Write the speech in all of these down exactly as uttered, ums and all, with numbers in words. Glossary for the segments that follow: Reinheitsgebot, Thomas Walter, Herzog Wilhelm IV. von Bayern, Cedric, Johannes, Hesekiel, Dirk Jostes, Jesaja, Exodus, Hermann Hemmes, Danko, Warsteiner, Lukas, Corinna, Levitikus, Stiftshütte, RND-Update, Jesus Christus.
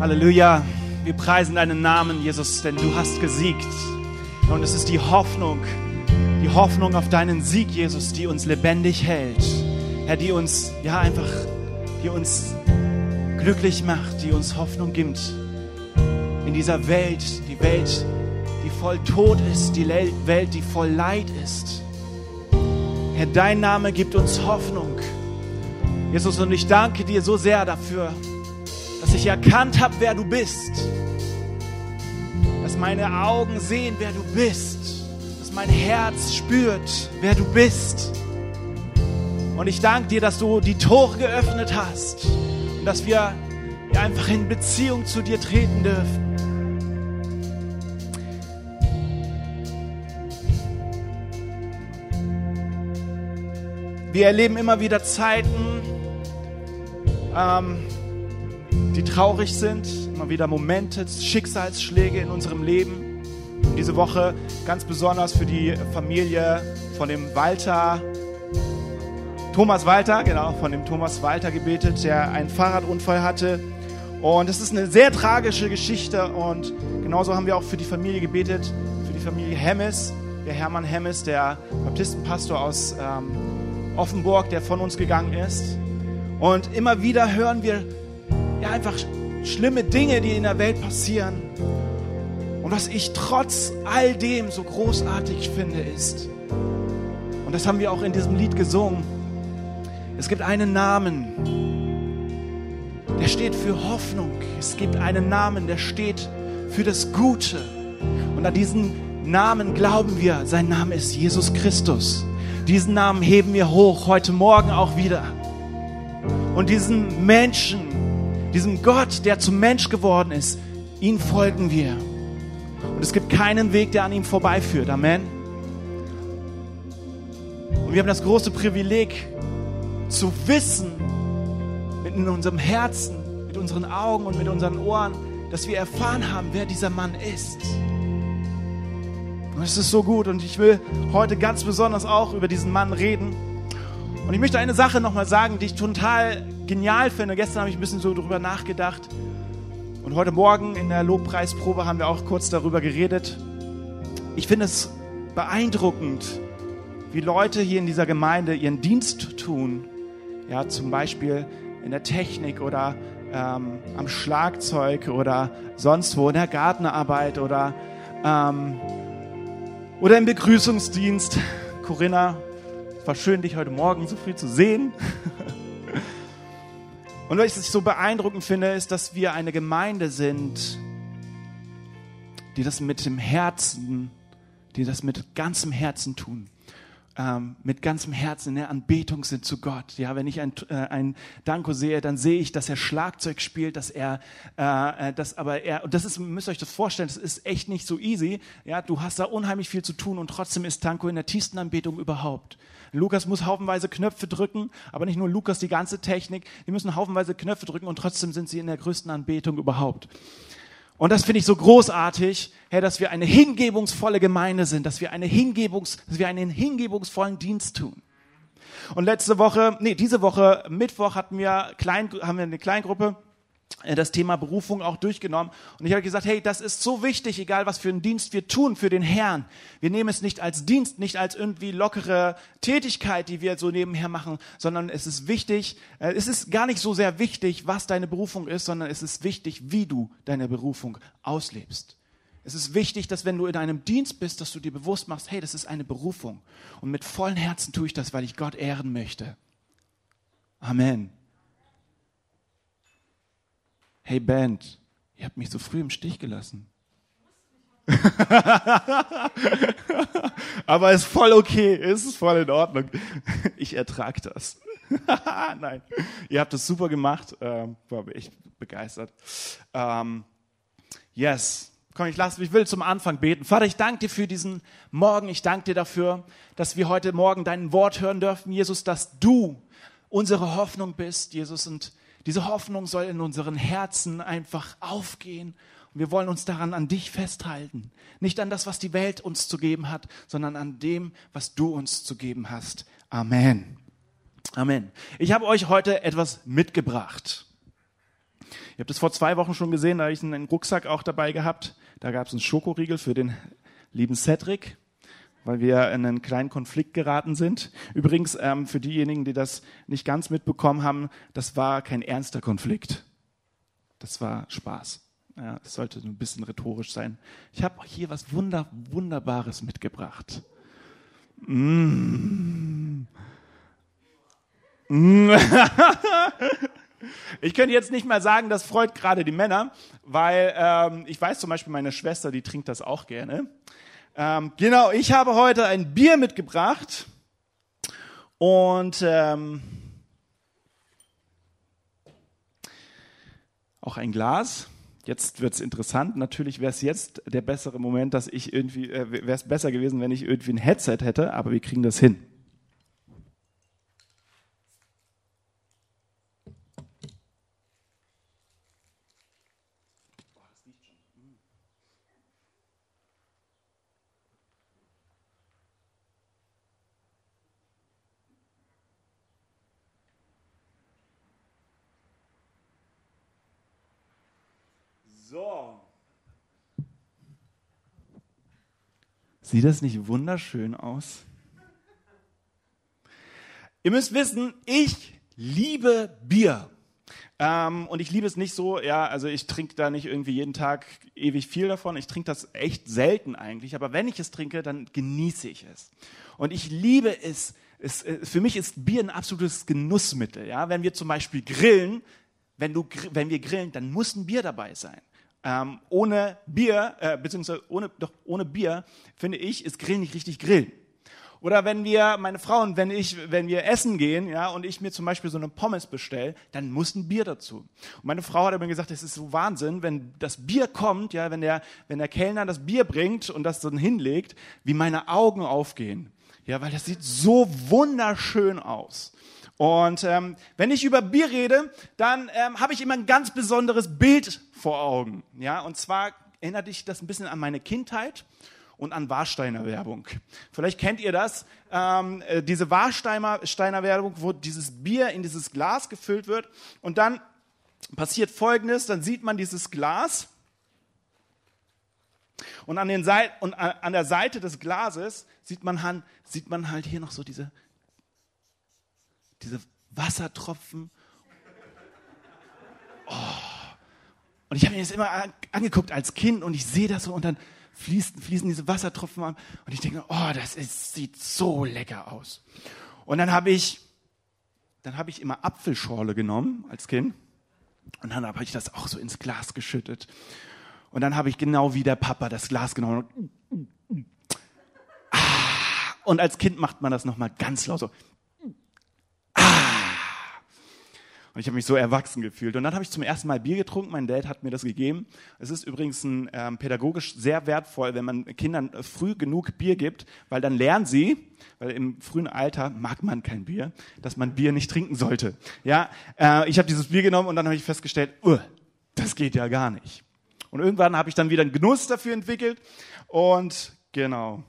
Halleluja, wir preisen deinen Namen, Jesus, denn du hast gesiegt. Und es ist die Hoffnung, die Hoffnung auf deinen Sieg, Jesus, die uns lebendig hält. Herr, die uns, ja, einfach, die uns glücklich macht, die uns Hoffnung gibt. In dieser Welt, die Welt, die voll Tod ist, die Welt, die voll Leid ist. Herr, dein Name gibt uns Hoffnung. Jesus, und ich danke dir so sehr dafür, dass ich erkannt habe, wer du bist. Dass meine Augen sehen, wer du bist. Dass mein Herz spürt, wer du bist. Und ich danke dir, dass du die Tore geöffnet hast. Und dass wir einfach in Beziehung zu dir treten dürfen. Wir erleben immer wieder Zeiten, ähm, die traurig sind, immer wieder Momente, Schicksalsschläge in unserem Leben. Und diese Woche ganz besonders für die Familie von dem Walter, Thomas Walter, genau, von dem Thomas Walter gebetet, der einen Fahrradunfall hatte. Und es ist eine sehr tragische Geschichte und genauso haben wir auch für die Familie gebetet, für die Familie Hemmes, der Hermann Hemmes, der Baptistenpastor aus ähm, Offenburg, der von uns gegangen ist. Und immer wieder hören wir ja einfach schlimme Dinge, die in der Welt passieren. Und was ich trotz all dem so großartig finde ist, und das haben wir auch in diesem Lied gesungen, es gibt einen Namen, der steht für Hoffnung. Es gibt einen Namen, der steht für das Gute. Und an diesen Namen glauben wir. Sein Name ist Jesus Christus. Diesen Namen heben wir hoch, heute Morgen auch wieder. Und diesem Menschen, diesem Gott, der zum Mensch geworden ist, ihm folgen wir. Und es gibt keinen Weg, der an ihm vorbeiführt. Amen. Und wir haben das große Privileg, zu wissen, mit in unserem Herzen, mit unseren Augen und mit unseren Ohren, dass wir erfahren haben, wer dieser Mann ist. Und es ist so gut und ich will heute ganz besonders auch über diesen Mann reden. Und ich möchte eine Sache nochmal sagen, die ich total genial finde. Gestern habe ich ein bisschen so drüber nachgedacht und heute Morgen in der Lobpreisprobe haben wir auch kurz darüber geredet. Ich finde es beeindruckend, wie Leute hier in dieser Gemeinde ihren Dienst tun. Ja, zum Beispiel in der Technik oder ähm, am Schlagzeug oder sonst wo, in der Gartenarbeit oder... Ähm, Oder im Begrüßungsdienst. Corinna, war schön, dich heute Morgen so früh zu sehen. Und was ich so beeindruckend finde, ist, dass wir eine Gemeinde sind, die das mit dem Herzen, die das mit ganzem Herzen tun. Ähm, mit ganzem Herzen in der Anbetung sind zu Gott. Ja, wenn ich einen äh, Danko sehe, dann sehe ich, dass er Schlagzeug spielt, dass er, äh, das aber er, und das ist, müsst ihr euch das vorstellen, das ist echt nicht so easy. Ja, du hast da unheimlich viel zu tun und trotzdem ist Danko in der tiefsten Anbetung überhaupt. Lukas muss haufenweise Knöpfe drücken, aber nicht nur Lukas, die ganze Technik, die müssen haufenweise Knöpfe drücken und trotzdem sind sie in der größten Anbetung überhaupt. Und das finde ich so großartig, Herr, dass wir eine hingebungsvolle Gemeinde sind, dass wir, eine Hingebungs, dass wir einen hingebungsvollen Dienst tun. Und letzte Woche, nee, diese Woche, Mittwoch, hatten wir klein, haben wir eine Kleingruppe das Thema Berufung auch durchgenommen. Und ich habe gesagt, hey, das ist so wichtig, egal was für einen Dienst wir tun für den Herrn. Wir nehmen es nicht als Dienst, nicht als irgendwie lockere Tätigkeit, die wir so nebenher machen, sondern es ist wichtig, es ist gar nicht so sehr wichtig, was deine Berufung ist, sondern es ist wichtig, wie du deine Berufung auslebst. Es ist wichtig, dass wenn du in einem Dienst bist, dass du dir bewusst machst, hey, das ist eine Berufung. Und mit vollem Herzen tue ich das, weil ich Gott ehren möchte. Amen. Hey Band, ihr habt mich so früh im Stich gelassen. Aber ist voll okay, ist voll in Ordnung. Ich ertrage das. Nein, ihr habt das super gemacht. Ähm, war echt begeistert. Ähm, yes, komm, ich lasse, ich will zum Anfang beten. Vater, ich danke dir für diesen Morgen. Ich danke dir dafür, dass wir heute Morgen dein Wort hören dürfen, Jesus, dass du unsere Hoffnung bist, Jesus, und diese Hoffnung soll in unseren Herzen einfach aufgehen. Und wir wollen uns daran an dich festhalten. Nicht an das, was die Welt uns zu geben hat, sondern an dem, was du uns zu geben hast. Amen. Amen. Ich habe euch heute etwas mitgebracht. Ihr habt es vor zwei Wochen schon gesehen, da habe ich einen Rucksack auch dabei gehabt. Da gab es einen Schokoriegel für den lieben Cedric, weil wir in einen kleinen Konflikt geraten sind. Übrigens, ähm, für diejenigen, die das nicht ganz mitbekommen haben, das war kein ernster Konflikt. Das war Spaß. Ja, das sollte ein bisschen rhetorisch sein. Ich habe hier was Wunder, Wunderbares mitgebracht. Mmh. Mmh. Ich könnte jetzt nicht mal sagen, das freut gerade die Männer, weil ähm, ich weiß zum Beispiel, meine Schwester, die trinkt das auch gerne. Ähm, genau, ich habe heute ein Bier mitgebracht und ähm, auch ein Glas. Jetzt wird's interessant. Natürlich wäre es jetzt der bessere Moment, dass ich irgendwie, äh, wäre es besser gewesen, wenn ich irgendwie ein Headset hätte, aber wir kriegen das hin. So. Sieht das nicht wunderschön aus? Ihr müsst wissen, ich liebe Bier. Ähm, und ich liebe es nicht so, ja, also ich trinke da nicht irgendwie jeden Tag ewig viel davon. Ich trinke das echt selten eigentlich. Aber wenn ich es trinke, dann genieße ich es. Und ich liebe es. es für mich ist Bier ein absolutes Genussmittel. Ja? Wenn wir zum Beispiel grillen, wenn, du, wenn wir grillen, dann muss ein Bier dabei sein. Ähm, ohne Bier, äh, beziehungsweise ohne, doch ohne Bier, finde ich, ist Grillen nicht richtig Grillen. Oder wenn wir, meine Frau und wenn ich, wenn wir essen gehen, ja, und ich mir zum Beispiel so eine Pommes bestelle, dann muss ein Bier dazu. Und meine Frau hat mir gesagt, das ist so Wahnsinn, wenn das Bier kommt, ja, wenn der, wenn der Kellner das Bier bringt und das dann hinlegt, wie meine Augen aufgehen. Ja, weil das sieht so wunderschön aus. Und ähm, wenn ich über Bier rede, dann ähm, habe ich immer ein ganz besonderes Bild vor Augen. Ja? Und zwar erinnert dich das ein bisschen an meine Kindheit und an Warsteiner Werbung. Vielleicht kennt ihr das, ähm, diese Warsteiner Werbung, wo dieses Bier in dieses Glas gefüllt wird. Und dann passiert Folgendes, dann sieht man dieses Glas. Und an, den Seite, und an der Seite des Glases sieht man, sieht man halt hier noch so diese... diese Wassertropfen. Oh. Und ich habe mir das immer an, angeguckt als Kind und ich sehe das so und dann fließen, fließen diese Wassertropfen ab und ich denke, oh, das ist, sieht so lecker aus. Und dann habe ich, dann habe ich immer Apfelschorle genommen als Kind und dann habe ich das auch so ins Glas geschüttet. Und dann habe ich genau wie der Papa das Glas genommen. Und als Kind macht man das nochmal ganz laut so. Und ich habe mich so erwachsen gefühlt. Und dann habe ich zum ersten Mal Bier getrunken. Mein Dad hat mir das gegeben. Es ist übrigens ein, ähm, pädagogisch sehr wertvoll, wenn man Kindern früh genug Bier gibt, weil dann lernen sie, weil im frühen Alter mag man kein Bier, dass man Bier nicht trinken sollte. Ja, äh, ich habe dieses Bier genommen und dann habe ich festgestellt, das geht ja gar nicht. Und irgendwann habe ich dann wieder einen Genuss dafür entwickelt. Und genau.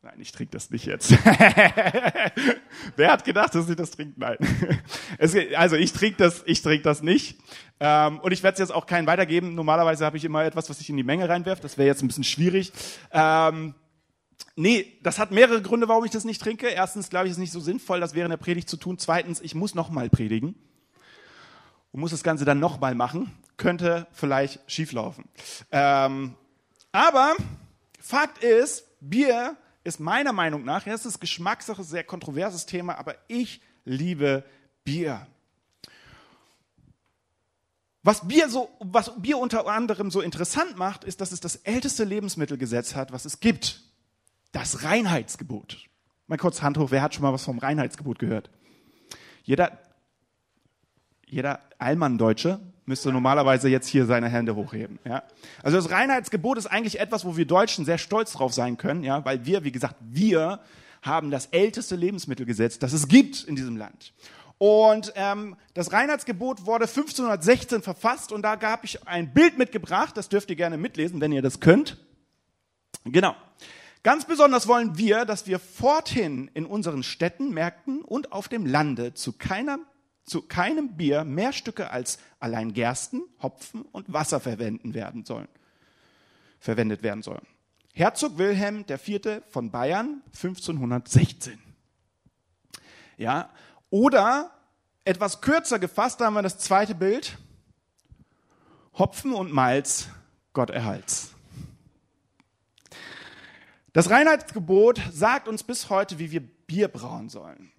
Nein, ich trinke das nicht jetzt. Wer hat gedacht, dass ich das trinke? Nein. Es, also ich trinke das, ich trinke das nicht. Ähm, und ich werde es jetzt auch keinen weitergeben. Normalerweise habe ich immer etwas, was ich in die Menge reinwerfe. Das wäre jetzt ein bisschen schwierig. Ähm, nee, das hat mehrere Gründe, warum ich das nicht trinke. Erstens glaube ich, es ist nicht so sinnvoll, das während der Predigt zu tun. Zweitens, ich muss nochmal predigen. Und muss das Ganze dann nochmal machen. Könnte vielleicht schieflaufen. Ähm, aber Fakt ist, Bier ist meiner Meinung nach, ja, es ist Geschmackssache, sehr kontroverses Thema, aber ich liebe Bier. Was Bier, so, was Bier unter anderem so interessant macht, ist, dass es das älteste Lebensmittelgesetz hat, was es gibt. Das Reinheitsgebot. Mal kurz Hand hoch, wer hat schon mal was vom Reinheitsgebot gehört? Jeder, jeder Allmann-Deutsche müsste normalerweise jetzt hier seine Hände hochheben. Ja. Also das Reinheitsgebot ist eigentlich etwas, wo wir Deutschen sehr stolz drauf sein können, ja, weil wir, wie gesagt, wir haben das älteste Lebensmittelgesetz, das es gibt in diesem Land. Und ähm, das Reinheitsgebot wurde fünfzehnhundertsechzehn verfasst und da habe ich ein Bild mitgebracht, das dürft ihr gerne mitlesen, wenn ihr das könnt. Genau. Ganz besonders wollen wir, dass wir forthin in unseren Städten, Märkten und auf dem Lande zu keiner zu keinem Bier mehr Stücke als allein Gersten, Hopfen und Wasser verwenden werden sollen, verwendet werden sollen. Herzog Wilhelm der Vierte von Bayern, fünfzehnhundertsechzehn. Ja, oder etwas kürzer gefasst, da haben wir das zweite Bild. Hopfen und Malz, Gott erhalt's. Das Reinheitsgebot sagt uns bis heute, wie wir Bier brauen sollen.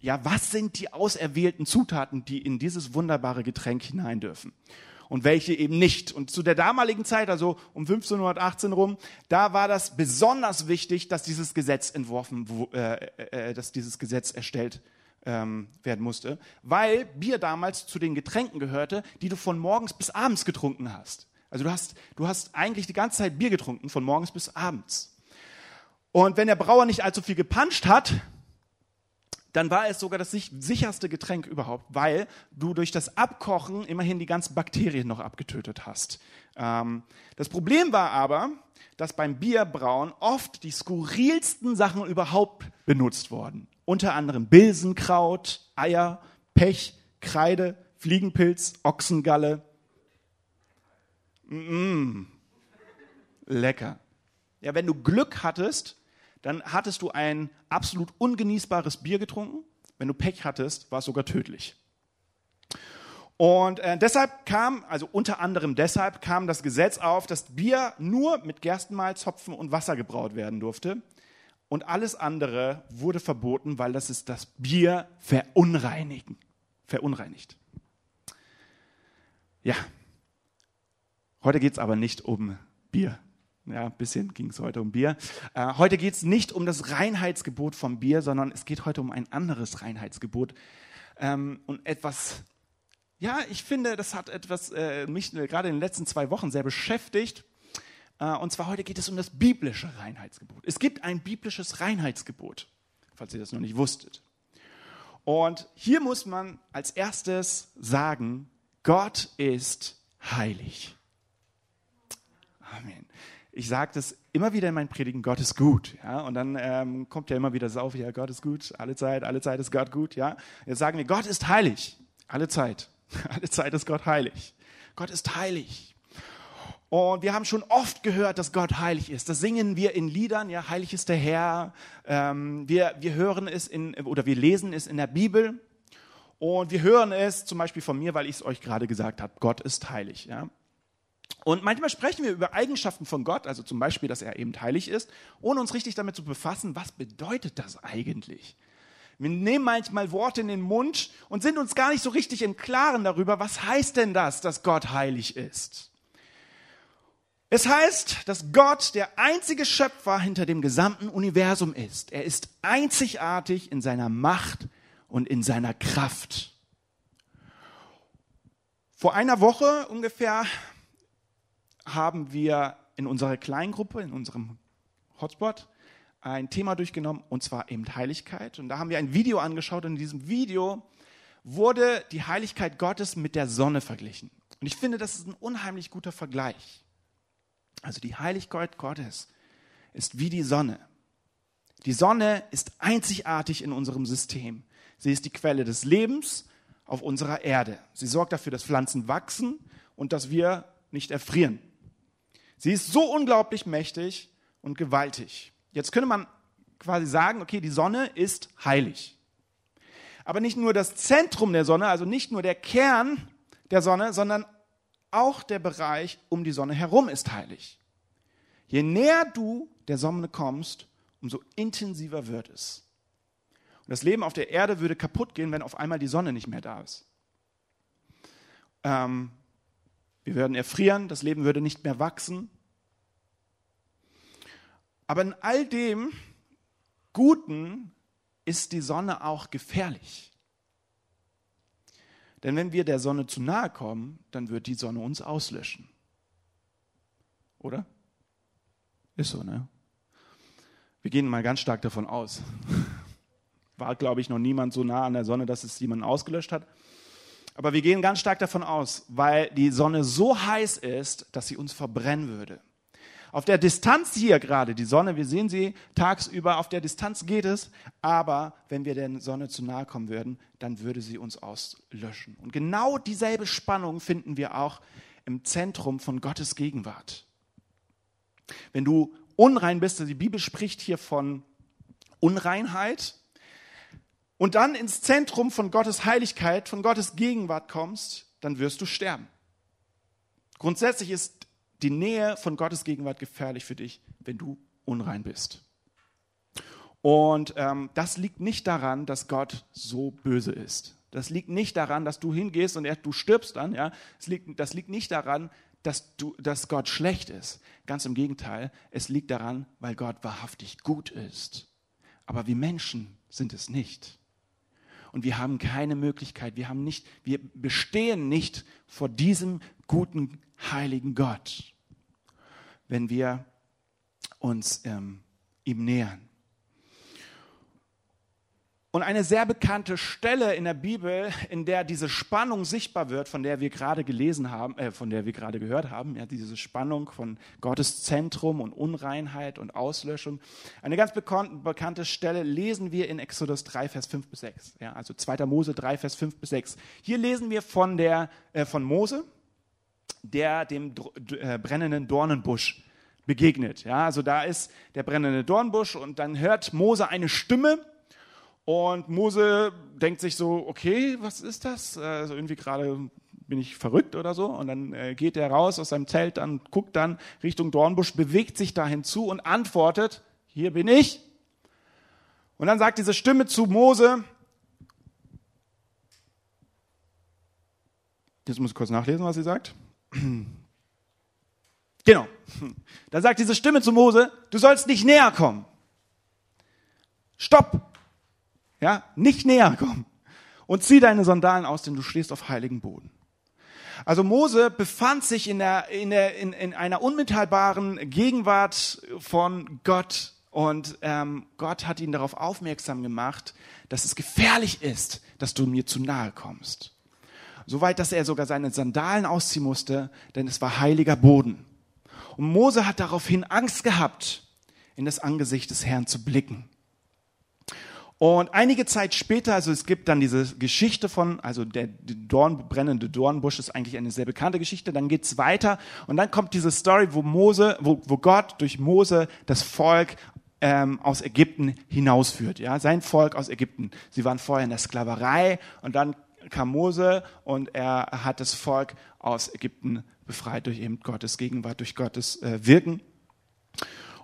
Ja, was sind die auserwählten Zutaten, die in dieses wunderbare Getränk hinein dürfen? Und welche eben nicht. Und zu der damaligen Zeit, also um fünfzehnhundertachtzehn rum, da war das besonders wichtig, dass dieses Gesetz entworfen, wo, äh, äh, dass dieses Gesetz erstellt ähm, werden musste, weil Bier damals zu den Getränken gehörte, die du von morgens bis abends getrunken hast. Also du hast, du hast eigentlich die ganze Zeit Bier getrunken, von morgens bis abends. Und wenn der Brauer nicht allzu viel gepanscht hat, dann war es sogar das sicherste Getränk überhaupt, weil du durch das Abkochen immerhin die ganzen Bakterien noch abgetötet hast. Ähm, das Problem war aber, dass beim Bierbrauen oft die skurrilsten Sachen überhaupt benutzt wurden. Unter anderem Bilsenkraut, Eier, Pech, Kreide, Fliegenpilz, Ochsengalle. Mm, lecker. Ja, wenn du Glück hattest, dann hattest du ein absolut ungenießbares Bier getrunken. Wenn du Pech hattest, war es sogar tödlich. Und äh, deshalb kam, also unter anderem deshalb, kam das Gesetz auf, dass Bier nur mit Gerstenmalz, Hopfen und Wasser gebraut werden durfte. Und alles andere wurde verboten, weil das ist das Bier verunreinigen. Verunreinigt. Ja. Heute geht es aber nicht um Bier. Ja, ein bisschen ging es heute um Bier. Äh, heute geht es nicht um das Reinheitsgebot vom Bier, sondern es geht heute um ein anderes Reinheitsgebot. Ähm, und etwas, ja, ich finde, das hat etwas äh, mich gerade in den letzten zwei Wochen sehr beschäftigt. Äh, und zwar heute geht es um das biblische Reinheitsgebot. Es gibt ein biblisches Reinheitsgebot, falls ihr das noch nicht wusstet. Und hier muss man als erstes sagen, Gott ist heilig. Amen. Ich sage das immer wieder in meinen Predigen, Gott ist gut. Ja? Und dann ähm, kommt ja immer wieder das auf, ja, Gott ist gut, alle Zeit, alle Zeit ist Gott gut. Ja? Jetzt sagen wir, Gott ist heilig, alle Zeit. Alle Zeit ist Gott heilig. Gott ist heilig. Und wir haben schon oft gehört, dass Gott heilig ist. Das singen wir in Liedern, ja, heilig ist der Herr. Ähm, wir, wir hören es in, oder wir lesen es in der Bibel. Und wir hören es zum Beispiel von mir, weil ich es euch gerade gesagt habe, Gott ist heilig, ja. Und manchmal sprechen wir über Eigenschaften von Gott, also zum Beispiel, dass er eben heilig ist, ohne uns richtig damit zu befassen, was bedeutet das eigentlich? Wir nehmen manchmal Worte in den Mund und sind uns gar nicht so richtig im Klaren darüber, was heißt denn das, dass Gott heilig ist? Es heißt, dass Gott der einzige Schöpfer hinter dem gesamten Universum ist. Er ist einzigartig in seiner Macht und in seiner Kraft. Vor einer Woche ungefähr haben wir in unserer Kleingruppe, in unserem Hotspot, ein Thema durchgenommen, und zwar eben Heiligkeit. Und da haben wir ein Video angeschaut, und in diesem Video wurde die Heiligkeit Gottes mit der Sonne verglichen. Und ich finde, das ist ein unheimlich guter Vergleich. Also die Heiligkeit Gottes ist wie die Sonne. Die Sonne ist einzigartig in unserem System. Sie ist die Quelle des Lebens auf unserer Erde. Sie sorgt dafür, dass Pflanzen wachsen und dass wir nicht erfrieren. Sie ist so unglaublich mächtig und gewaltig. Jetzt könnte man quasi sagen, okay, die Sonne ist heilig. Aber nicht nur das Zentrum der Sonne, also nicht nur der Kern der Sonne, sondern auch der Bereich um die Sonne herum ist heilig. Je näher du der Sonne kommst, umso intensiver wird es. Und das Leben auf der Erde würde kaputt gehen, wenn auf einmal die Sonne nicht mehr da ist. Ähm, Wir würden erfrieren, das Leben würde nicht mehr wachsen. Aber in all dem Guten ist die Sonne auch gefährlich. Denn wenn wir der Sonne zu nahe kommen, dann wird die Sonne uns auslöschen. Oder? Ist so, ne? Wir gehen mal ganz stark davon aus. War, glaube ich, noch niemand so nah an der Sonne, dass es jemanden ausgelöscht hat. Aber wir gehen ganz stark davon aus, weil die Sonne so heiß ist, dass sie uns verbrennen würde. Auf der Distanz hier gerade, die Sonne, wir sehen sie tagsüber, auf der Distanz geht es, aber wenn wir der Sonne zu nahe kommen würden, dann würde sie uns auslöschen. Und genau dieselbe Spannung finden wir auch im Zentrum von Gottes Gegenwart. Wenn du unrein bist, die Bibel spricht hier von Unreinheit, und dann ins Zentrum von Gottes Heiligkeit, von Gottes Gegenwart kommst, dann wirst du sterben. Grundsätzlich ist die Nähe von Gottes Gegenwart gefährlich für dich, wenn du unrein bist. Und ähm, das liegt nicht daran, dass Gott so böse ist. Das liegt nicht daran, dass du hingehst und er, du stirbst dann. Ja? Das liegt, das liegt nicht daran, dass, du, dass Gott schlecht ist. Ganz im Gegenteil, es liegt daran, weil Gott wahrhaftig gut ist. Aber wir Menschen sind es nicht. Und wir haben keine Möglichkeit, wir haben nicht, wir bestehen nicht vor diesem guten, heiligen Gott, wenn wir uns ähm, ihm nähern. Und eine sehr bekannte Stelle in der Bibel, in der diese Spannung sichtbar wird, von der wir gerade gelesen haben, äh, von der wir gerade gehört haben, ja, diese Spannung von Gottes Zentrum und Unreinheit und Auslöschung. Eine ganz bekannte Stelle lesen wir in Exodus drei, Vers fünf bis sechs. Ja, also zweiter. Mose drei, Vers fünf bis sechs. Hier lesen wir von, der, äh, von Mose, der dem äh, brennenden Dornenbusch begegnet. Ja, also da ist der brennende Dornbusch und dann hört Mose eine Stimme. Und Mose denkt sich so, okay, was ist das? Also irgendwie gerade bin ich verrückt oder so. Und dann geht er raus aus seinem Zelt, dann guckt dann Richtung Dornbusch, bewegt sich dahin zu und antwortet, hier bin ich. Und dann sagt diese Stimme zu Mose, jetzt muss ich kurz nachlesen, was sie sagt. Genau, da sagt diese Stimme zu Mose, du sollst nicht näher kommen. Stopp! Ja, nicht näher kommen und zieh deine Sandalen aus, denn du stehst auf heiligem Boden. Also Mose befand sich in, der, in, der, in, in einer unmittelbaren Gegenwart von Gott und ähm, Gott hat ihn darauf aufmerksam gemacht, dass es gefährlich ist, dass du mir zu nahe kommst. Soweit, dass er sogar seine Sandalen ausziehen musste, denn es war heiliger Boden. Und Mose hat daraufhin Angst gehabt, in das Angesicht des Herrn zu blicken. Und einige Zeit später, also es gibt dann diese Geschichte von, also der Dorn, brennende Dornbusch ist eigentlich eine sehr bekannte Geschichte, dann geht's weiter und dann kommt diese Story, wo Mose, wo, wo Gott durch Mose das Volk ähm, aus Ägypten hinausführt, ja, sein Volk aus Ägypten. Sie waren vorher in der Sklaverei und dann kam Mose und er hat das Volk aus Ägypten befreit durch eben Gottes Gegenwart, durch Gottes äh, Wirken.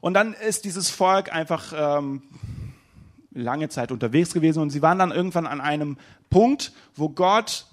Und dann ist dieses Volk einfach ähm, lange Zeit unterwegs gewesen und sie waren dann irgendwann an einem Punkt, wo Gott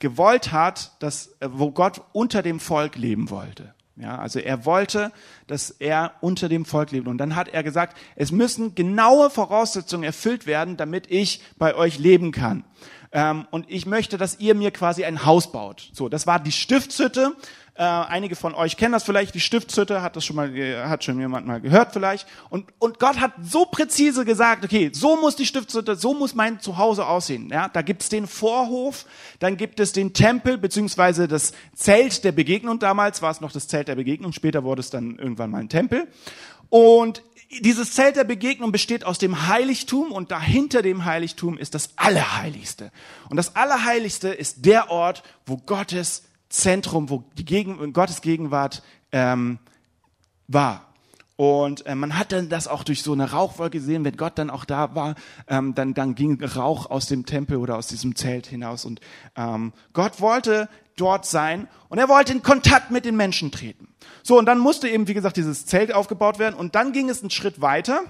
gewollt hat, dass, wo Gott unter dem Volk leben wollte. Ja, also er wollte, dass er unter dem Volk lebt. Und dann hat er gesagt, es müssen genaue Voraussetzungen erfüllt werden, damit ich bei euch leben kann. Ähm, und ich möchte, dass ihr mir quasi ein Haus baut. So, das war die Stiftshütte. Äh, einige von euch kennen das vielleicht. Die Stiftshütte hat das schon mal, hat schon jemand mal gehört vielleicht. Und, und Gott hat so präzise gesagt, okay, so muss die Stiftshütte, so muss mein Zuhause aussehen. Ja, da gibt's den Vorhof, dann gibt es den Tempel, beziehungsweise das Zelt der Begegnung. Damals war es noch das Zelt der Begegnung. Später wurde es dann irgendwann mal ein Tempel. Und dieses Zelt der Begegnung besteht aus dem Heiligtum und dahinter dem Heiligtum ist das Allerheiligste. Und das Allerheiligste ist der Ort, wo Gottes Zentrum, wo die Gegen- Gottes Gegenwart ähm, war. Und äh, man hat dann das auch durch so eine Rauchwolke gesehen, wenn Gott dann auch da war, ähm, dann, dann ging Rauch aus dem Tempel oder aus diesem Zelt hinaus. Und ähm, Gott wollte dort sein und er wollte in Kontakt mit den Menschen treten. So, und dann musste eben, wie gesagt, dieses Zelt aufgebaut werden und dann ging es einen Schritt weiter.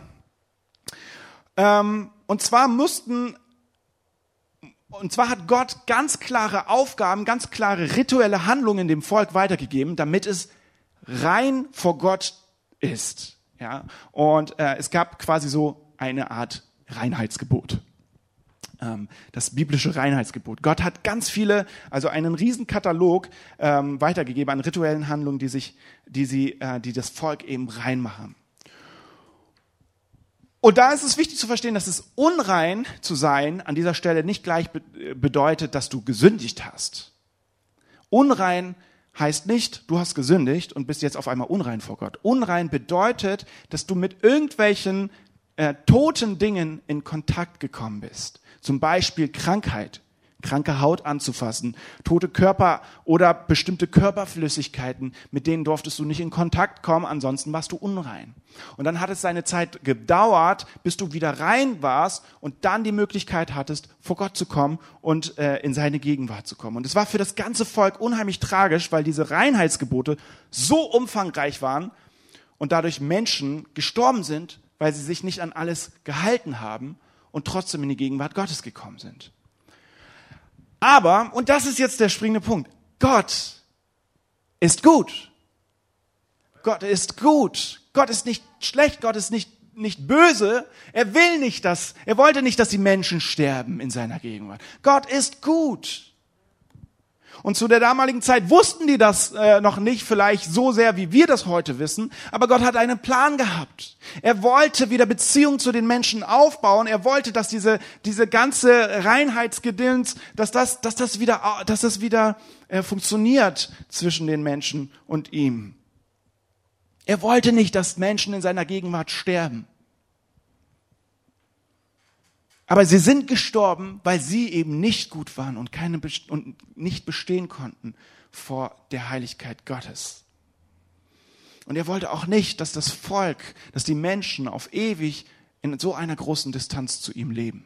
Ähm, und zwar mussten, und zwar hat Gott ganz klare Aufgaben, ganz klare rituelle Handlungen dem Volk weitergegeben, damit es rein vor Gott ist. Ja? Und äh, es gab quasi so eine Art Reinheitsgebot. Das biblische Reinheitsgebot. Gott hat ganz viele, also einen riesen Katalog ähm, weitergegeben an rituellen Handlungen, die sich, die sie, äh, die das Volk eben reinmachen. Und da ist es wichtig zu verstehen, dass es unrein zu sein an dieser Stelle nicht gleich be- bedeutet, dass du gesündigt hast. Unrein heißt nicht, du hast gesündigt und bist jetzt auf einmal unrein vor Gott. Unrein bedeutet, dass du mit irgendwelchen äh, toten Dingen in Kontakt gekommen bist. Zum Beispiel Krankheit, kranke Haut anzufassen, tote Körper oder bestimmte Körperflüssigkeiten, mit denen durftest du nicht in Kontakt kommen, ansonsten warst du unrein. Und dann hat es seine Zeit gedauert, bis du wieder rein warst und dann die Möglichkeit hattest, vor Gott zu kommen und äh, in seine Gegenwart zu kommen. Und es war für das ganze Volk unheimlich tragisch, weil diese Reinheitsgebote so umfangreich waren und dadurch Menschen gestorben sind, weil sie sich nicht an alles gehalten haben und trotzdem in die Gegenwart Gottes gekommen sind. Aber, und das ist jetzt der springende Punkt, Gott ist gut. Gott ist gut. Gott ist nicht schlecht, Gott ist nicht, nicht böse. Er will nicht, dass, er wollte nicht, dass die Menschen sterben in seiner Gegenwart. Gott ist gut. Und zu der damaligen Zeit wussten die das äh, noch nicht, vielleicht so sehr, wie wir das heute wissen, aber Gott hat einen Plan gehabt. Er wollte wieder Beziehung zu den Menschen aufbauen. Er wollte, dass diese diese ganze Reinheitsgedöns, dass das dass das wieder dass das wieder äh, funktioniert zwischen den Menschen und ihm. Er wollte nicht, dass Menschen in seiner Gegenwart sterben. Aber sie sind gestorben, weil sie eben nicht gut waren und, keine, und nicht bestehen konnten vor der Heiligkeit Gottes. Und er wollte auch nicht, dass das Volk, dass die Menschen auf ewig in so einer großen Distanz zu ihm leben.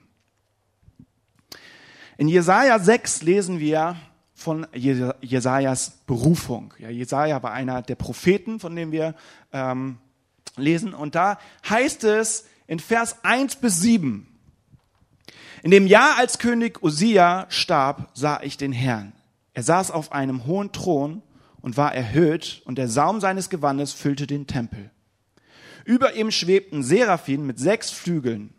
In Jesaja sechs lesen wir von Jesajas Berufung. Ja, Jesaja war einer der Propheten, von dem wir ähm, lesen. Und da heißt es in Vers eins bis sieben, in dem Jahr, als König Usia starb, sah ich den Herrn. Er saß auf einem hohen Thron und war erhöht, und der Saum seines Gewandes füllte den Tempel. Über ihm schwebten Seraphim mit sechs Flügeln.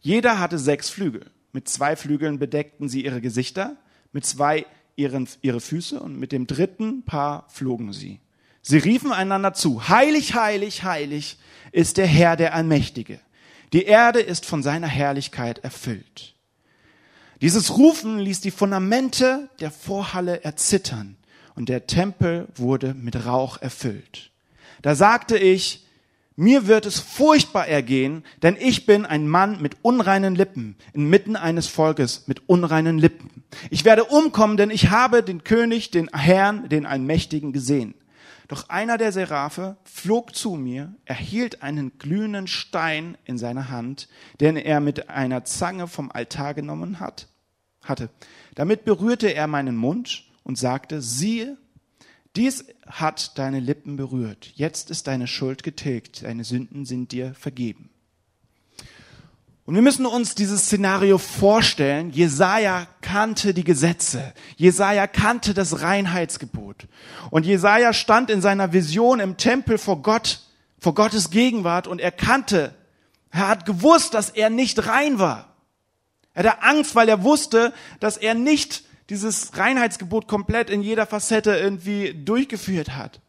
Jeder hatte sechs Flügel. Mit zwei Flügeln bedeckten sie ihre Gesichter, mit zwei ihren, ihre Füße, und mit dem dritten Paar flogen sie. Sie riefen einander zu: Heilig, heilig, heilig ist der Herr, der Allmächtige. Die Erde ist von seiner Herrlichkeit erfüllt. Dieses Rufen ließ die Fundamente der Vorhalle erzittern, und der Tempel wurde mit Rauch erfüllt. Da sagte ich: Mir wird es furchtbar ergehen, denn ich bin ein Mann mit unreinen Lippen, inmitten eines Volkes mit unreinen Lippen. Ich werde umkommen, denn ich habe den König, den Herrn, den Allmächtigen gesehen. Doch einer der Seraphe flog zu mir, erhielt einen glühenden Stein in seiner Hand, den er mit einer Zange vom Altar genommen hat, hatte. Damit berührte er meinen Mund und sagte: Siehe, dies hat deine Lippen berührt. Jetzt ist deine Schuld getilgt, deine Sünden sind dir vergeben. Und wir müssen uns dieses Szenario vorstellen. Jesaja kannte die Gesetze. Jesaja kannte das Reinheitsgebot. Und Jesaja stand in seiner Vision im Tempel vor Gott, vor Gottes Gegenwart, und er kannte, er hat gewusst, dass er nicht rein war. Er hatte Angst, weil er wusste, dass er nicht dieses Reinheitsgebot komplett in jeder Facette irgendwie durchgeführt hat.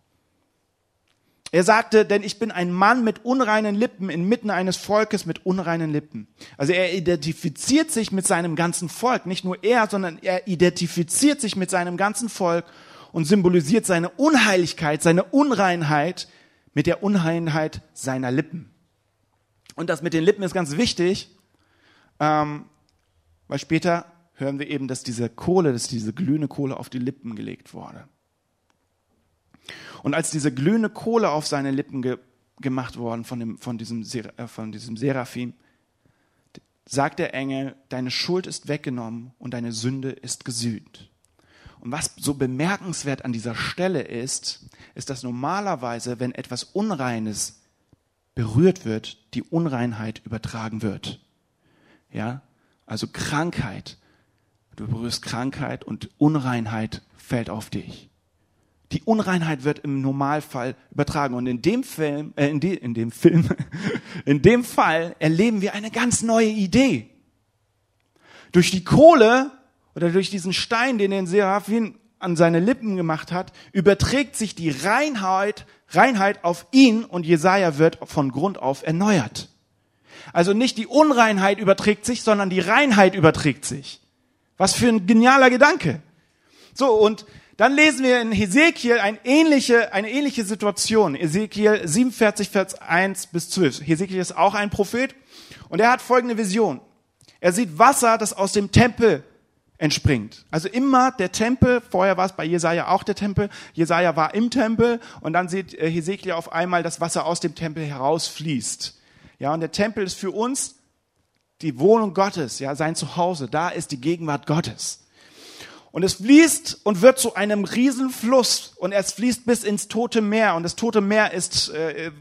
Er sagte: Denn ich bin ein Mann mit unreinen Lippen, inmitten eines Volkes mit unreinen Lippen. Also er identifiziert sich mit seinem ganzen Volk. Nicht nur er, sondern er identifiziert sich mit seinem ganzen Volk und symbolisiert seine Unheiligkeit, seine Unreinheit mit der Unreinheit seiner Lippen. Und das mit den Lippen ist ganz wichtig, ähm, weil später hören wir eben, dass diese Kohle, dass diese glühende Kohle auf die Lippen gelegt wurde. Und als diese glühende Kohle auf seine Lippen ge- gemacht worden von, dem, von, diesem Ser- äh, von diesem Seraphim, sagt der Engel: Deine Schuld ist weggenommen und deine Sünde ist gesühnt. Und was so bemerkenswert an dieser Stelle ist, ist, dass normalerweise, wenn etwas Unreines berührt wird, die Unreinheit übertragen wird. Ja? Also Krankheit. Du berührst Krankheit und Unreinheit fällt auf dich. Die Unreinheit wird im Normalfall übertragen. Und in dem Film, äh, in, die, in dem Film, in dem Fall erleben wir eine ganz neue Idee. Durch die Kohle oder durch diesen Stein, den den Seraphim an seine Lippen gemacht hat, überträgt sich die Reinheit, Reinheit auf ihn, und Jesaja wird von Grund auf erneuert. Also nicht die Unreinheit überträgt sich, sondern die Reinheit überträgt sich. Was für ein genialer Gedanke. So, und Dann lesen wir in Hesekiel eine ähnliche, eine ähnliche Situation. Hesekiel siebenundvierzig, Vers eins bis zwölf. Hesekiel ist auch ein Prophet und er hat folgende Vision. Er sieht Wasser, das aus dem Tempel entspringt. Also immer der Tempel, vorher war es bei Jesaja auch der Tempel, Jesaja war im Tempel und dann sieht Hesekiel auf einmal, dass Wasser aus dem Tempel herausfließt. Ja, und der Tempel ist für uns die Wohnung Gottes, ja, sein Zuhause, da ist die Gegenwart Gottes. Und es fließt und wird zu einem Riesenfluss und es fließt bis ins Tote Meer und das Tote Meer ist, äh,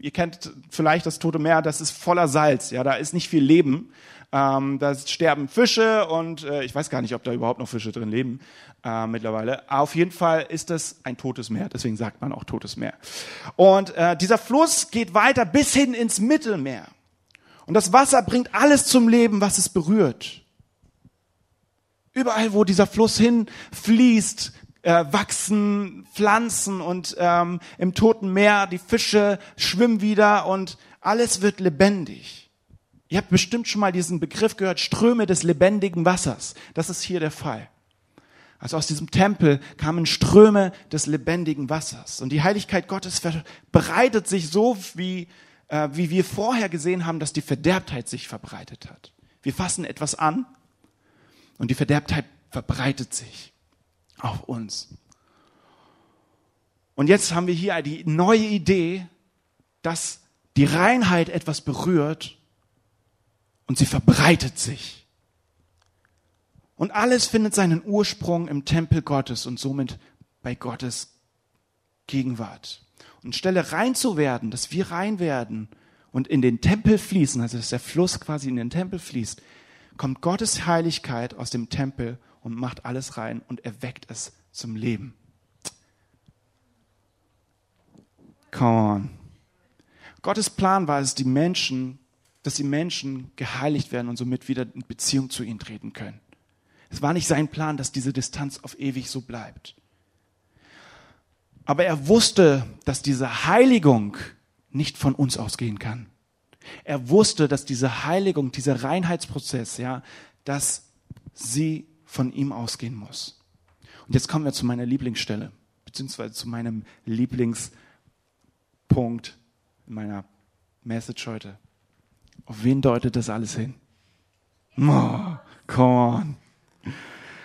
ihr kennt vielleicht das Tote Meer, das ist voller Salz, ja, da ist nicht viel Leben. Ähm, da sterben Fische und äh, ich weiß gar nicht, ob da überhaupt noch Fische drin leben äh, mittlerweile. Aber auf jeden Fall ist das ein totes Meer, deswegen sagt man auch totes Meer. Und äh, dieser Fluss geht weiter bis hin ins Mittelmeer. Und das Wasser bringt alles zum Leben, was es berührt. Überall, wo dieser Fluss hinfließt, äh, wachsen Pflanzen und ähm, im toten Meer, die Fische schwimmen wieder und alles wird lebendig. Ihr habt bestimmt schon mal diesen Begriff gehört, Ströme des lebendigen Wassers. Das ist hier der Fall. Also aus diesem Tempel kamen Ströme des lebendigen Wassers. Und die Heiligkeit Gottes verbreitet sich so, wie, äh, wie wir vorher gesehen haben, dass die Verderbtheit sich verbreitet hat. Wir fassen etwas an und die Verderbtheit verbreitet sich auf uns. Und jetzt haben wir hier die neue Idee, dass die Reinheit etwas berührt und sie verbreitet sich. Und alles findet seinen Ursprung im Tempel Gottes und somit bei Gottes Gegenwart. Und anstelle rein zu werden, dass wir rein werden und in den Tempel fließen, also dass der Fluss quasi in den Tempel fließt, kommt Gottes Heiligkeit aus dem Tempel und macht alles rein und erweckt es zum Leben. Come on. Gottes Plan war es, die Menschen dass die Menschen geheiligt werden und somit wieder in Beziehung zu ihnen treten können. Es war nicht sein Plan, dass diese Distanz auf ewig so bleibt. Aber er wusste, dass diese Heiligung nicht von uns ausgehen kann. Er wusste, dass diese Heiligung, dieser Reinheitsprozess, ja, dass sie von ihm ausgehen muss. Und jetzt kommen wir zu meiner Lieblingsstelle, beziehungsweise zu meinem Lieblingspunkt in meiner Message heute. Auf wen deutet das alles hin? Oh, come on.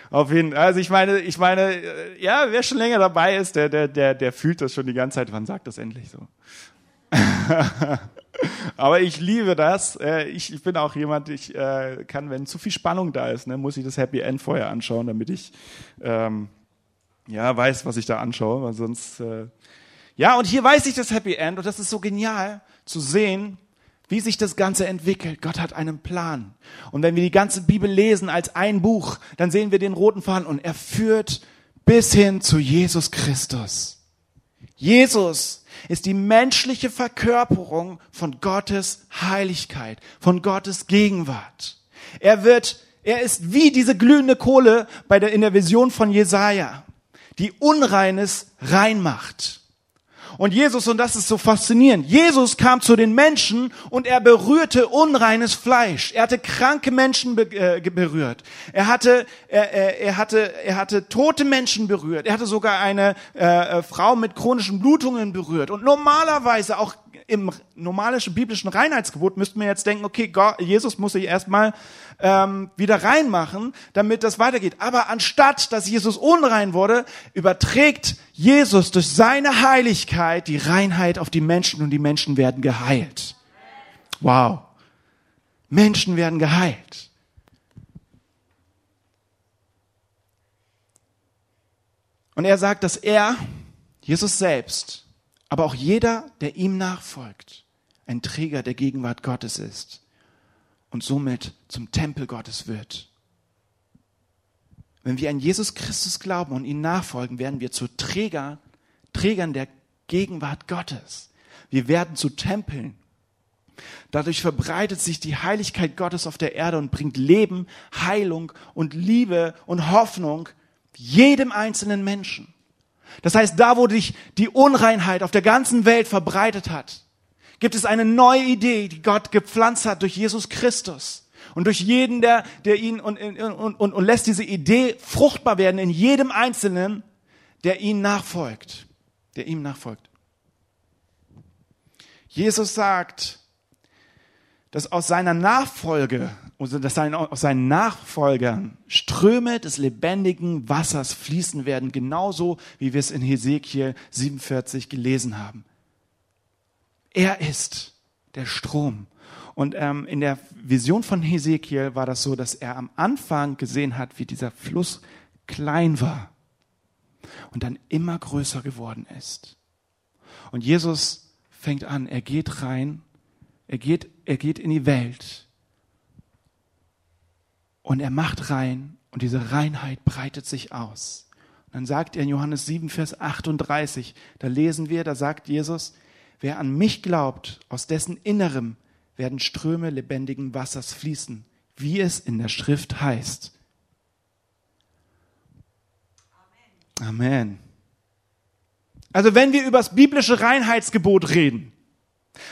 Auf wen? Also ich meine, ich meine, ja, wer schon länger dabei ist, der, der, der, der fühlt das schon die ganze Zeit. Wann sagt das endlich so? Aber ich liebe das. Ich, ich bin auch jemand, ich äh, kann, wenn zu viel Spannung da ist, ne, muss ich das Happy End vorher anschauen, damit ich ähm, ja weiß, was ich da anschaue. Weil sonst äh ja, und hier weiß ich das Happy End und das ist so genial zu sehen, wie sich das Ganze entwickelt. Gott hat einen Plan. Und wenn wir die ganze Bibel lesen als ein Buch, dann sehen wir den roten Faden und er führt bis hin zu Jesus Christus. Jesus ist die menschliche Verkörperung von Gottes Heiligkeit, von Gottes Gegenwart. Er wird, er ist wie diese glühende Kohle bei der, in der Vision von Jesaja, die Unreines rein macht. Und Jesus, und das ist so faszinierend, Jesus kam zu den Menschen und er berührte unreines Fleisch. Er hatte kranke Menschen be- äh, berührt. Er hatte, er, er, er hatte, er hatte tote Menschen berührt. Er hatte sogar eine äh, Frau mit chronischen Blutungen berührt. Und normalerweise, auch im normalen biblischen Reinheitsgebot, müssten wir jetzt denken, okay, Gott, Jesus muss sich erstmal ähm, wieder reinmachen, damit das weitergeht. Aber anstatt, dass Jesus unrein wurde, überträgt Jesus durch seine Heiligkeit die Reinheit auf die Menschen und die Menschen werden geheilt. Wow. Menschen werden geheilt. Und er sagt, dass er, Jesus selbst, aber auch jeder, der ihm nachfolgt, ein Träger der Gegenwart Gottes ist und somit zum Tempel Gottes wird. Wenn wir an Jesus Christus glauben und ihn nachfolgen, werden wir zu Träger, Trägern der Gegenwart Gottes. Wir werden zu Tempeln. Dadurch verbreitet sich die Heiligkeit Gottes auf der Erde und bringt Leben, Heilung und Liebe und Hoffnung jedem einzelnen Menschen. Das heißt, da wo sich die Unreinheit auf der ganzen Welt verbreitet hat, gibt es eine neue Idee, die Gott gepflanzt hat durch Jesus Christus. und durch jeden, der, der ihn und, und, und, und lässt diese Idee fruchtbar werden in jedem Einzelnen, der ihm nachfolgt, der ihm nachfolgt. Jesus sagt, dass aus seiner Nachfolge, also dass aus seinen Nachfolgern Ströme des lebendigen Wassers fließen werden, genauso wie wir es in Hesekiel siebenundvierzig gelesen haben. Er ist der Strom. Und ähm, in der Vision von Hesekiel war das so, dass er am Anfang gesehen hat, wie dieser Fluss klein war und dann immer größer geworden ist. Und Jesus fängt an, er geht rein, er geht, er geht in die Welt und er macht rein und diese Reinheit breitet sich aus. Und dann sagt er in Johannes sieben, Vers achtunddreißig, da lesen wir, da sagt Jesus: Wer an mich glaubt, aus dessen Innerem werden Ströme lebendigen Wassers fließen, wie es in der Schrift heißt. Amen. Amen. Also wenn wir über das biblische Reinheitsgebot reden,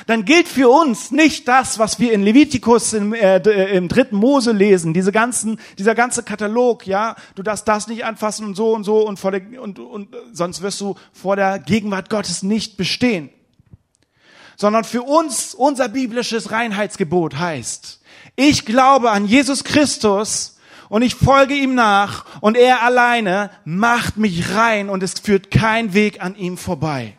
dann gilt für uns nicht das, was wir in Levitikus im, äh, im dritten Mose lesen, diese ganzen, dieser ganze Katalog, ja, du darfst das nicht anfassen und so und so und, vor der, und, und sonst wirst du vor der Gegenwart Gottes nicht bestehen. Sondern für uns, unser biblisches Reinheitsgebot heißt, ich glaube an Jesus Christus und ich folge ihm nach und er alleine macht mich rein und es führt kein Weg an ihm vorbei.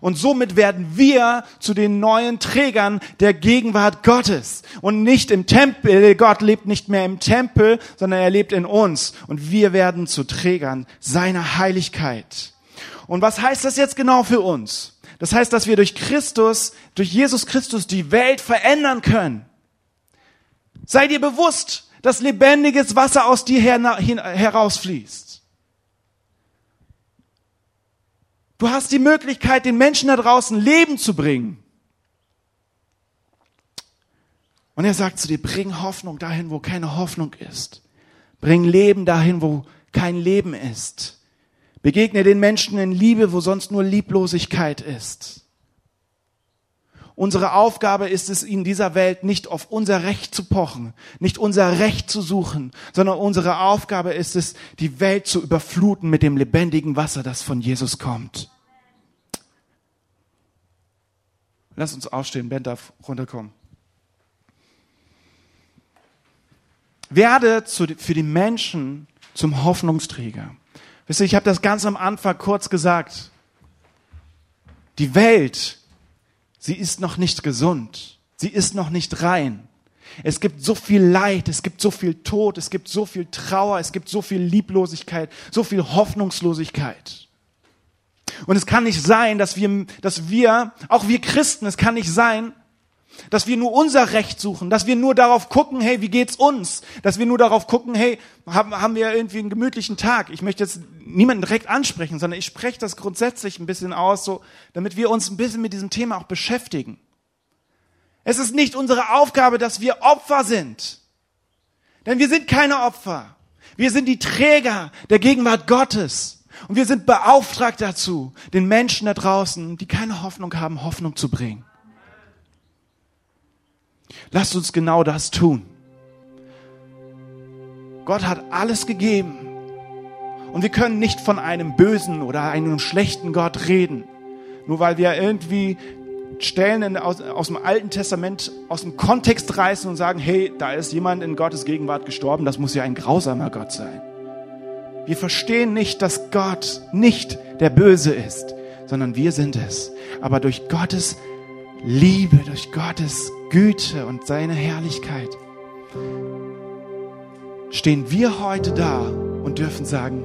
Und somit werden wir zu den neuen Trägern der Gegenwart Gottes und nicht im Tempel. Gott lebt nicht mehr im Tempel, sondern er lebt in uns und wir werden zu Trägern seiner Heiligkeit. Und was heißt das jetzt genau für uns? Das heißt, dass wir durch Christus, durch Jesus Christus die Welt verändern können. Sei dir bewusst, dass lebendiges Wasser aus dir her- herausfließt. Du hast die Möglichkeit, den Menschen da draußen Leben zu bringen. Und er sagt zu dir, bring Hoffnung dahin, wo keine Hoffnung ist. Bring Leben dahin, wo kein Leben ist. Begegne den Menschen in Liebe, wo sonst nur Lieblosigkeit ist. Unsere Aufgabe ist es, in dieser Welt nicht auf unser Recht zu pochen, nicht unser Recht zu suchen, sondern unsere Aufgabe ist es, die Welt zu überfluten mit dem lebendigen Wasser, das von Jesus kommt. Lass uns aufstehen, Ben darf runterkommen. Werde zu, für die Menschen zum Hoffnungsträger. Wisst ihr, ich habe das ganz am Anfang kurz gesagt. Die Welt, sie ist noch nicht gesund. Sie ist noch nicht rein. Es gibt so viel Leid, es gibt so viel Tod, es gibt so viel Trauer, es gibt so viel Lieblosigkeit, so viel Hoffnungslosigkeit. Und es kann nicht sein, dass wir, dass wir, auch wir Christen, es kann nicht sein, dass wir nur unser Recht suchen, dass wir nur darauf gucken, hey, wie geht's uns? Dass wir nur darauf gucken, hey, haben, haben wir irgendwie einen gemütlichen Tag? Ich möchte jetzt niemanden direkt ansprechen, sondern ich spreche das grundsätzlich ein bisschen aus, so, damit wir uns ein bisschen mit diesem Thema auch beschäftigen. Es ist nicht unsere Aufgabe, dass wir Opfer sind. Denn wir sind keine Opfer. Wir sind die Träger der Gegenwart Gottes. Und wir sind beauftragt dazu, den Menschen da draußen, die keine Hoffnung haben, Hoffnung zu bringen. Lasst uns genau das tun. Gott hat alles gegeben. Und wir können nicht von einem bösen oder einem schlechten Gott reden. Nur weil wir irgendwie Stellen in, aus, aus dem Alten Testament aus dem Kontext reißen und sagen, hey, da ist jemand in Gottes Gegenwart gestorben, das muss ja ein grausamer Gott sein. Wir verstehen nicht, dass Gott nicht der Böse ist, sondern wir sind es. Aber durch Gottes Liebe, durch Gottes Güte und seine Herrlichkeit stehen wir heute da und dürfen sagen,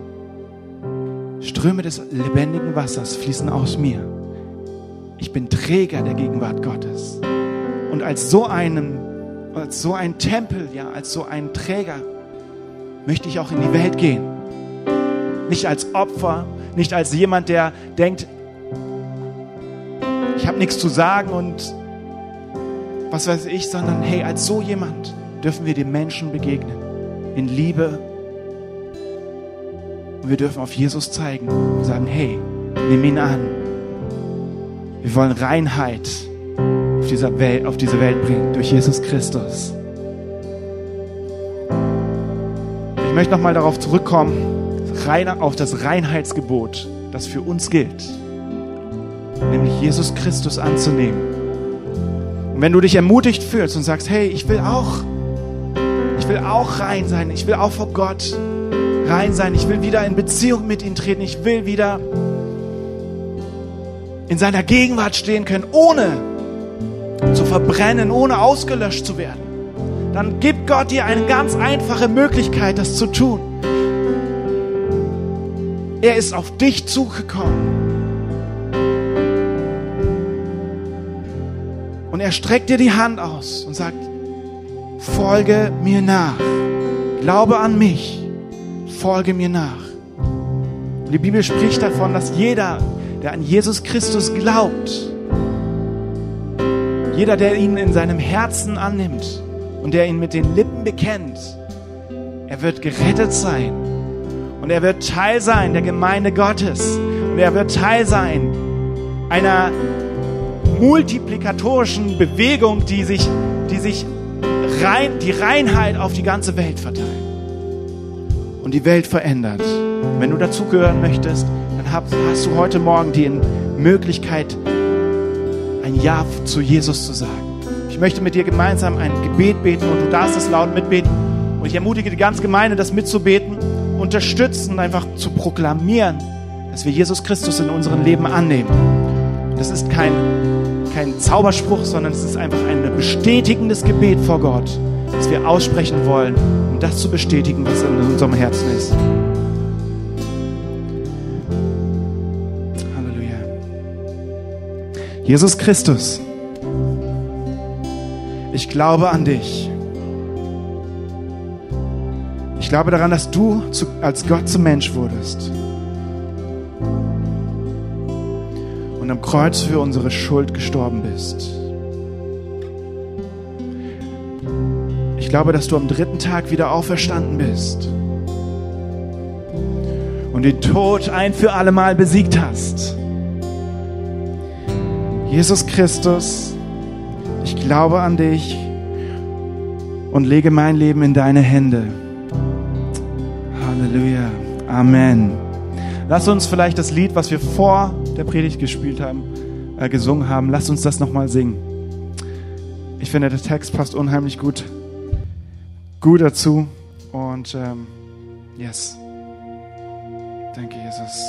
Ströme des lebendigen Wassers fließen aus mir. Ich bin Träger der Gegenwart Gottes. Und als so einem, als so ein Tempel, ja, als so ein Träger möchte ich auch in die Welt gehen. Nicht als Opfer, nicht als jemand, der denkt, ich habe nichts zu sagen und was weiß ich, sondern hey, als so jemand dürfen wir den Menschen begegnen, in Liebe. Und wir dürfen auf Jesus zeigen und sagen, hey, nimm ihn an. Wir wollen Reinheit auf, dieser Welt, auf diese Welt bringen, durch Jesus Christus. Ich möchte nochmal darauf zurückkommen, auf das Reinheitsgebot, das für uns gilt, nämlich Jesus Christus anzunehmen. Und wenn du dich ermutigt fühlst und sagst, hey, ich will auch, ich will auch rein sein, ich will auch vor Gott rein sein, ich will wieder in Beziehung mit ihm treten, ich will wieder in seiner Gegenwart stehen können, ohne zu verbrennen, ohne ausgelöscht zu werden, dann gibt Gott dir eine ganz einfache Möglichkeit, das zu tun. Er ist auf dich zugekommen. Und er streckt dir die Hand aus und sagt, folge mir nach. Glaube an mich. Folge mir nach. Und die Bibel spricht davon, dass jeder, der an Jesus Christus glaubt, jeder, der ihn in seinem Herzen annimmt, und der ihn mit den Lippen bekennt, er wird gerettet sein. Und er wird Teil sein der Gemeinde Gottes. Und er wird Teil sein einer multiplikatorischen Bewegung, die sich, die sich rein, die Reinheit auf die ganze Welt verteilt. Und die Welt verändert. Und wenn du dazugehören möchtest, dann hast du heute Morgen die Möglichkeit, ein Ja zu Jesus zu sagen. Ich möchte mit dir gemeinsam ein Gebet beten und du darfst es laut mitbeten. Und ich ermutige die ganze Gemeinde, das mitzubeten, unterstützen, einfach zu proklamieren, dass wir Jesus Christus in unserem Leben annehmen. Das ist kein, kein Zauberspruch, sondern es ist einfach ein bestätigendes Gebet vor Gott, das wir aussprechen wollen, um das zu bestätigen, was in unserem Herzen ist. Halleluja. Jesus Christus, ich glaube an dich. Ich glaube daran, dass du zu, als Gott zum Mensch wurdest und am Kreuz für unsere Schuld gestorben bist. Ich glaube, dass du am dritten Tag wieder auferstanden bist und den Tod ein für alle Mal besiegt hast. Jesus Christus, ich glaube an dich und lege mein Leben in deine Hände. Halleluja. Amen. Lass uns vielleicht das Lied, was wir vor der Predigt gespielt haben, äh, gesungen haben, lass uns das nochmal singen. Ich finde, der Text passt unheimlich gut, gut dazu. Und ähm, yes. Danke, Jesus.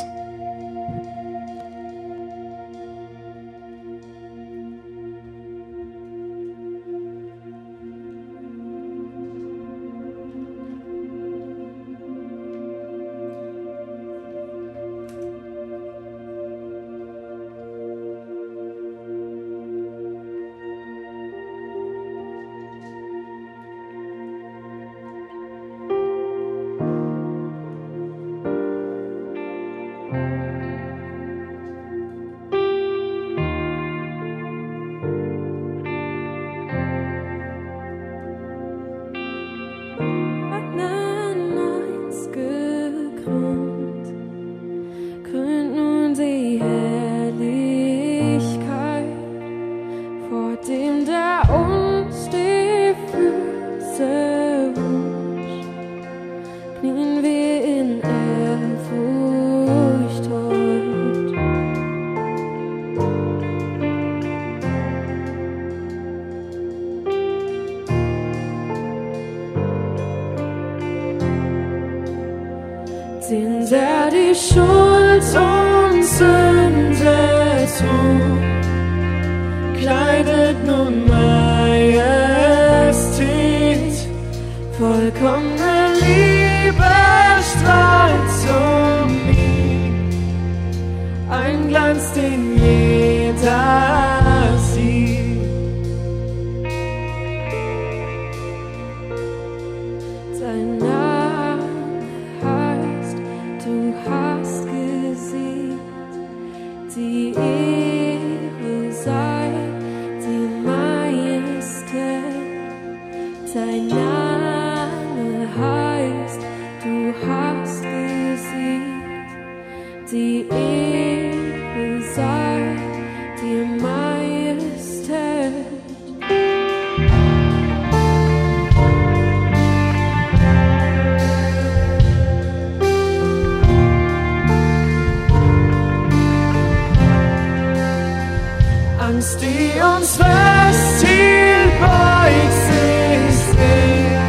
uns, die uns fest hielt bei sich sehen,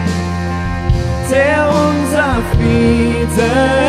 der unser Friede